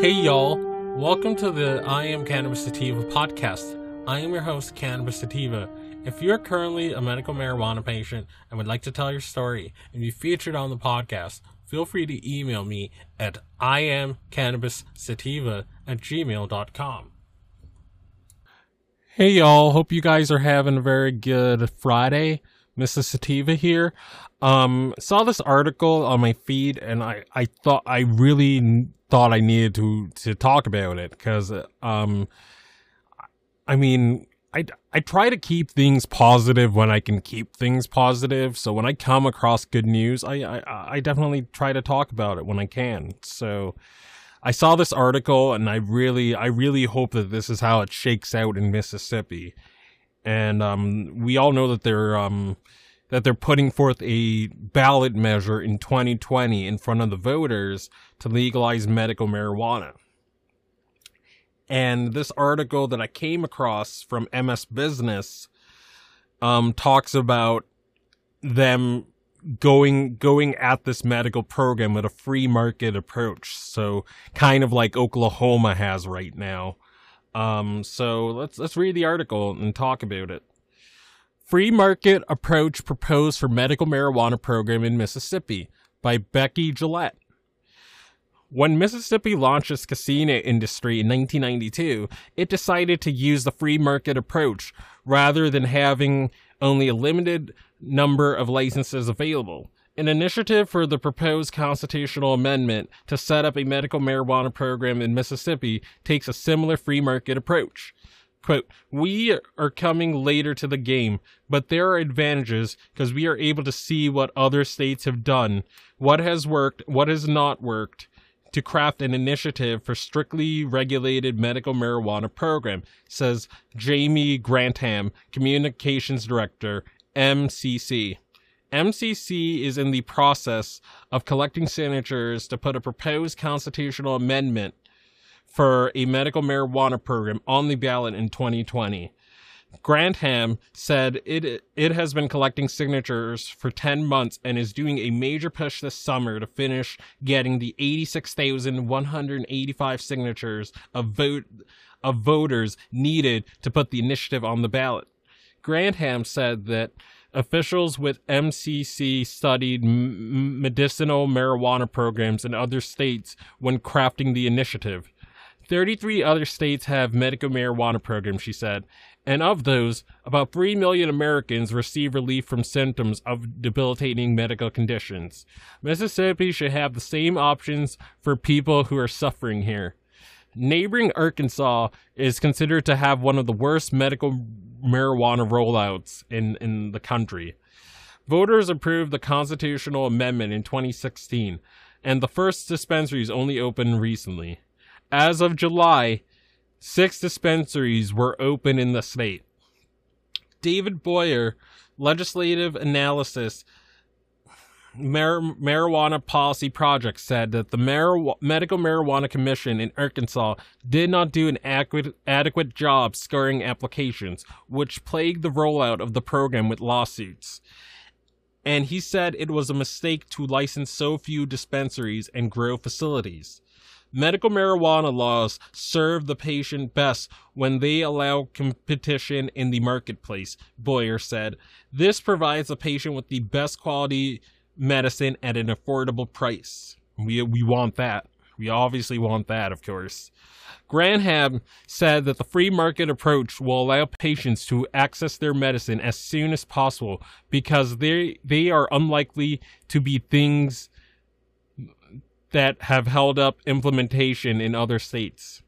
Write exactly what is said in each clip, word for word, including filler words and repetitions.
Hey y'all, welcome to the I Am Cannabis Sativa podcast. I am your host, Cannabis Sativa. If you're currently a medical marijuana patient and would like to tell your story and be featured on the podcast, feel free to email me at iamcannabissativa at gmail dot com. Hey y'all, hope you guys are having a very good Friday. Missus Sativa here. Um, saw this article on my feed and I, I thought I really thought I needed to, to talk about it because, um, I mean, I, I try to keep things positive when I can keep things positive. So when I come across good news, I, I, I definitely try to talk about it when I can. So I saw this article and I really, I really hope that this is how it shakes out in Mississippi. And, um, we all know that they're, um, that they're putting forth a ballot measure in twenty twenty in front of the voters to legalize medical marijuana. And this article that I came across from M S Business, um, talks about them going, going at this medical program with a free market approach. So kind of like Oklahoma has right now. Um, so let's, let's read the article and talk about it. Free market approach proposed for medical marijuana program in Mississippi by Becky Gillette. When Mississippi launched its casino industry in nineteen ninety-two, it decided to use the free market approach rather than having only a limited number of licenses available. An initiative for the proposed constitutional amendment to set up a medical marijuana program in Mississippi takes a similar free market approach. Quote, we are coming later to the game, but there are advantages because we are able to see what other states have done, what has worked, what has not worked, to craft an initiative for strictly regulated medical marijuana program, says Jamie Grantham, Communications Director, M C C. M C C is in the process of collecting signatures to put a proposed constitutional amendment for a medical marijuana program on the ballot in twenty twenty. Grantham said it it has been collecting signatures for ten months and is doing a major push this summer to finish getting the eighty-six thousand one hundred eighty-five signatures of vote of voters needed to put the initiative on the ballot. Grantham said that officials with M C C studied m- medicinal marijuana programs in other states when crafting the initiative. thirty-three other states have medical marijuana programs, she said, and of those, about three million Americans receive relief from symptoms of debilitating medical conditions. Mississippi should have the same options for people who are suffering here. Neighboring Arkansas is considered to have one of the worst medical marijuana rollouts in, in the country. Voters approved the constitutional amendment in twenty sixteen, and the first dispensaries only opened recently. As of July, six dispensaries were open in the state. David Boyer, legislative analysis, Mar- Marijuana Policy Project, said that the Mar- Medical Marijuana Commission in Arkansas did not do an adequate, adequate job scoring applications, which plagued the rollout of the program with lawsuits. And he said it was a mistake to license so few dispensaries and grow facilities. Medical marijuana laws serve the patient best when they allow competition in the marketplace, Boyer said. This provides the patient with the best quality medicine at an affordable price. We, we want that. We obviously want that, of course. Grantham said that the free market approach will allow patients to access their medicine as soon as possible because they, they are unlikely to be things that have held up implementation in other states.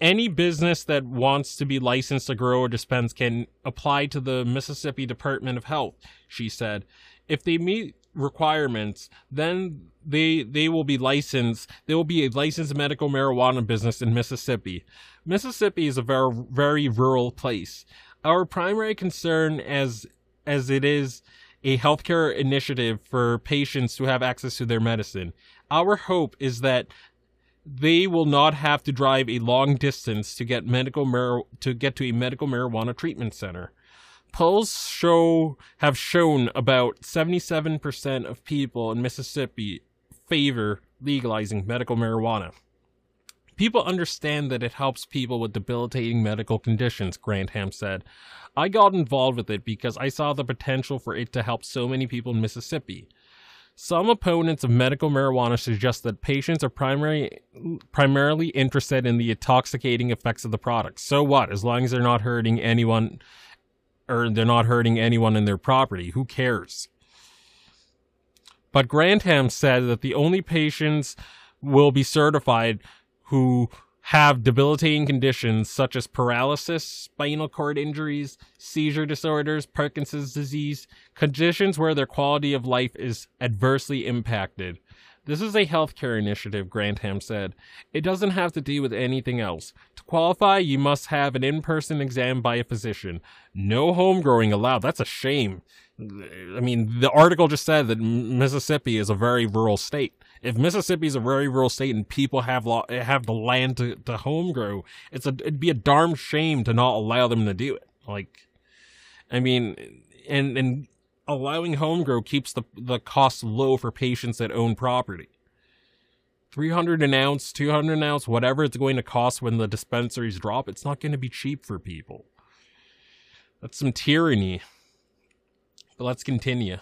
Any business that wants to be licensed to grow or dispense can apply to the Mississippi Department of Health, she said. If they meet requirements, then they they will be licensed. They will be a licensed medical marijuana business in Mississippi. Mississippi is a very, very rural place. Our primary concern as as it is a healthcare initiative for patients to have access to their medicine. Our hope is that they will not have to drive a long distance to get medical mar- to get to a medical marijuana treatment center. Polls show have shown about seventy-seven percent of people in Mississippi favor legalizing medical marijuana. People understand that it helps people with debilitating medical conditions, Grantham said. I got involved with it because I saw the potential for it to help so many people in Mississippi. Some opponents of medical marijuana suggest that patients are primary, primarily interested in the intoxicating effects of the product. So what? As long as they're not hurting anyone, or they're not hurting anyone in their property, who cares? But Grantham said that the only patients will be certified who have debilitating conditions such as paralysis, spinal cord injuries, seizure disorders, Parkinson's disease, conditions where their quality of life is adversely impacted. This is a healthcare initiative, Grantham said. It doesn't have to do with anything else. To qualify, you must have an in-person exam by a physician. No home growing allowed. That's a shame. I mean, the article just said that Mississippi is a very rural state. If Mississippi is a very rural state and people have lo- have the land to, to home grow, it's a, it'd be a darn shame to not allow them to do it. Like, I mean, and and allowing home grow keeps the the costs low for patients that own property. three hundred dollars an ounce, two hundred dollars an ounce, whatever it's going to cost when the dispensaries drop, it's not going to be cheap for people. That's some tyranny. But let's continue.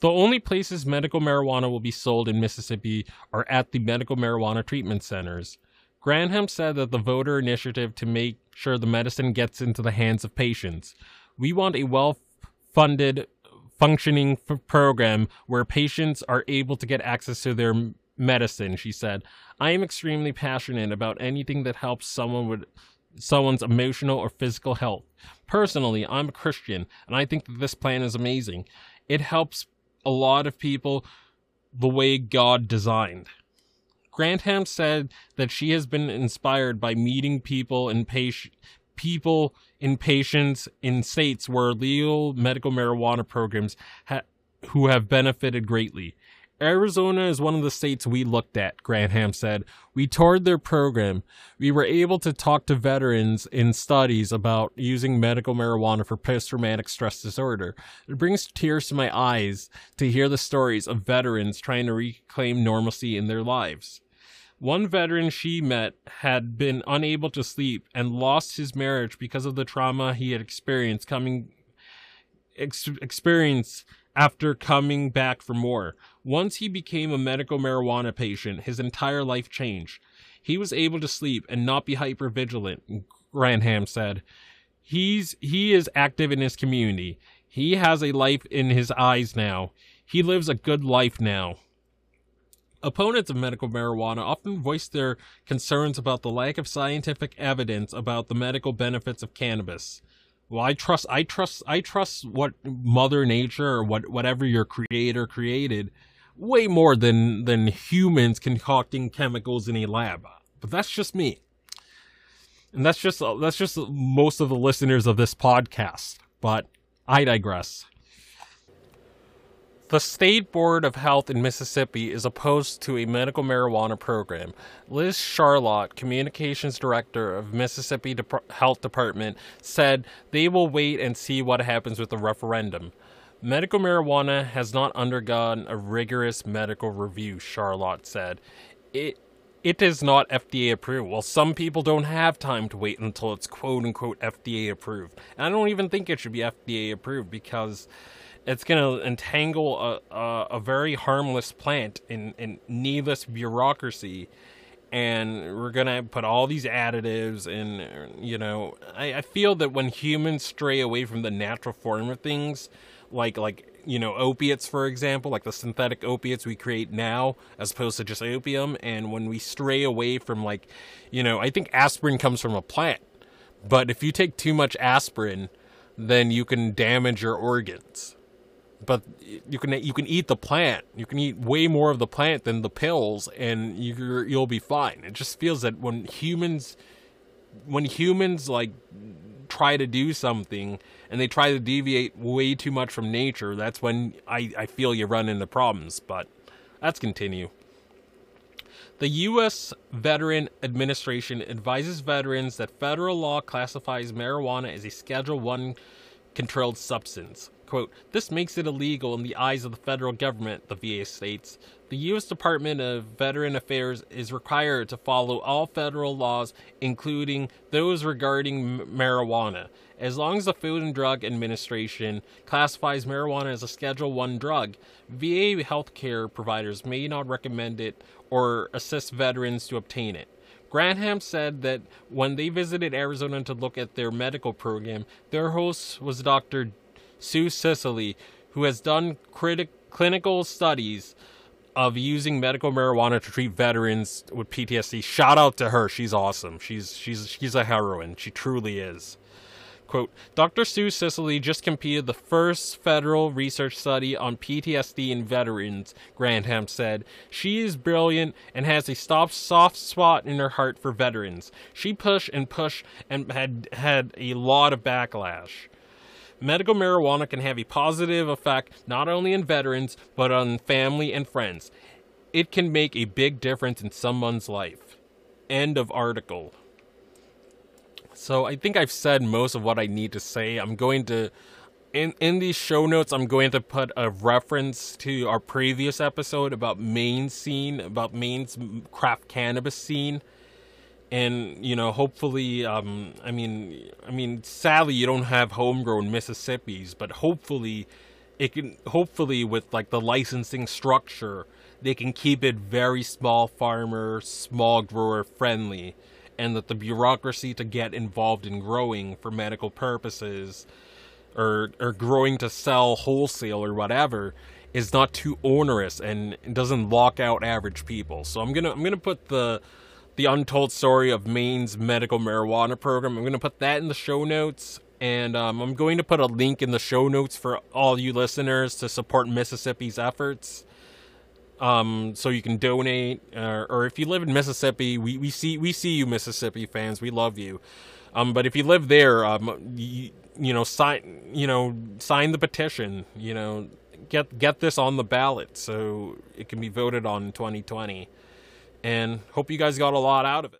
The only places medical marijuana will be sold in Mississippi are at the medical marijuana treatment centers. Grantham said that the voter initiative to make sure the medicine gets into the hands of patients. We want a well-funded, functioning f- program where patients are able to get access to their m- medicine, she said. I am extremely passionate about anything that helps someone with someone's emotional or physical health. Personally, I'm a Christian, and I think that this plan is amazing. It helps a lot of people the way God designed. Grantham said that she has been inspired by meeting people and patient people in patients in states where legal medical marijuana programs ha- who have benefited greatly. Arizona is one of the states we looked at, Grantham said. We toured their program. We were able to talk to veterans in studies about using medical marijuana for post-traumatic stress disorder. It brings tears to my eyes to hear the stories of veterans trying to reclaim normalcy in their lives. One veteran she met had been unable to sleep and lost his marriage because of the trauma he had experienced coming ex- experienced after coming back from war. Once he became a medical marijuana patient, his entire life changed. He was able to sleep and not be hypervigilant, Grantham said. He's he is active in his community. He has a life in his eyes now. He lives a good life now. Opponents of medical marijuana often voice their concerns about the lack of scientific evidence about the medical benefits of cannabis. Well, I trust, I trust, I trust what Mother Nature or what whatever your creator created, way more than than humans concocting chemicals in a lab. But that's just me, and that's just that's just most of the listeners of this podcast. But I digress. The State Board of Health in Mississippi is opposed to a medical marijuana program. Liz Charlotte, Communications Director of Mississippi Dep- Health Department, said they will wait and see what happens with the referendum. Medical marijuana has not undergone a rigorous medical review, Charlotte said. It it is not F D A approved. Well, some people don't have time to wait until it's quote-unquote F D A approved. And I don't even think it should be F D A approved because it's going to entangle a, a, a very harmless plant in, in needless bureaucracy. And we're going to put all these additives and, you know, I, I feel that when humans stray away from the natural form of things, like, like you know, opiates, for example, like the synthetic opiates we create now, as opposed to just opium. And when we stray away from, like, you know, I think aspirin comes from a plant. But if you take too much aspirin, then you can damage your organs. But you can you can eat the plant. You can eat way more of the plant than the pills, and you you'll be fine. It just feels that when humans, when humans like try to do something and they try to deviate way too much from nature, that's when I, I feel you run into problems. But let's continue. The U S Veteran Administration advises veterans that federal law classifies marijuana as a Schedule One controlled substance. Quote, "This makes it illegal in the eyes of the federal government," the V A states. The U S Department of Veteran Affairs is required to follow all federal laws, including those regarding m marijuana. As long as the Food and Drug Administration classifies marijuana as a Schedule one drug, V A healthcare providers may not recommend it or assist veterans to obtain it. Grantham said that when they visited Arizona to look at their medical program, their host was Doctor Sue Sisley, who has done critic clinical studies of using medical marijuana to treat veterans with P T S D. Shout out to her. She's awesome. She's she's she's a heroine. She truly is. Quote, "Doctor Sue Sisley just completed the first federal research study on P T S D in veterans," Grantham said. "She is brilliant and has a soft spot in her heart for veterans. She pushed and pushed and had had a lot of backlash. Medical marijuana can have a positive effect not only in veterans, but on family and friends. It can make a big difference in someone's life." End of article. So I think I've said most of what I need to say. I'm going to, in, in these show notes, I'm going to put a reference to our previous episode about Maine's scene, about Maine's craft cannabis scene. And, you know, hopefully, um, I mean, I mean, sadly, you don't have homegrown Mississippis, but hopefully it can, hopefully with like the licensing structure, they can keep it very small farmer, small grower friendly. And that the bureaucracy to get involved in growing for medical purposes or, or growing to sell wholesale or whatever is not too onerous and doesn't lock out average people. So I'm going to, I'm going to put the, the Untold Story of Maine's Medical Marijuana Program. I'm going to put that in the show notes. And um, I'm going to put a link in the show notes for all you listeners to support Mississippi's efforts. Um, so you can donate, uh, or if you live in Mississippi, we, we see, we see you Mississippi fans. We love you. Um, but if you live there, um, you, you know, sign, you know, sign the petition, you know, get, get this on the ballot so it can be voted on in twenty twenty, and hope you guys got a lot out of it.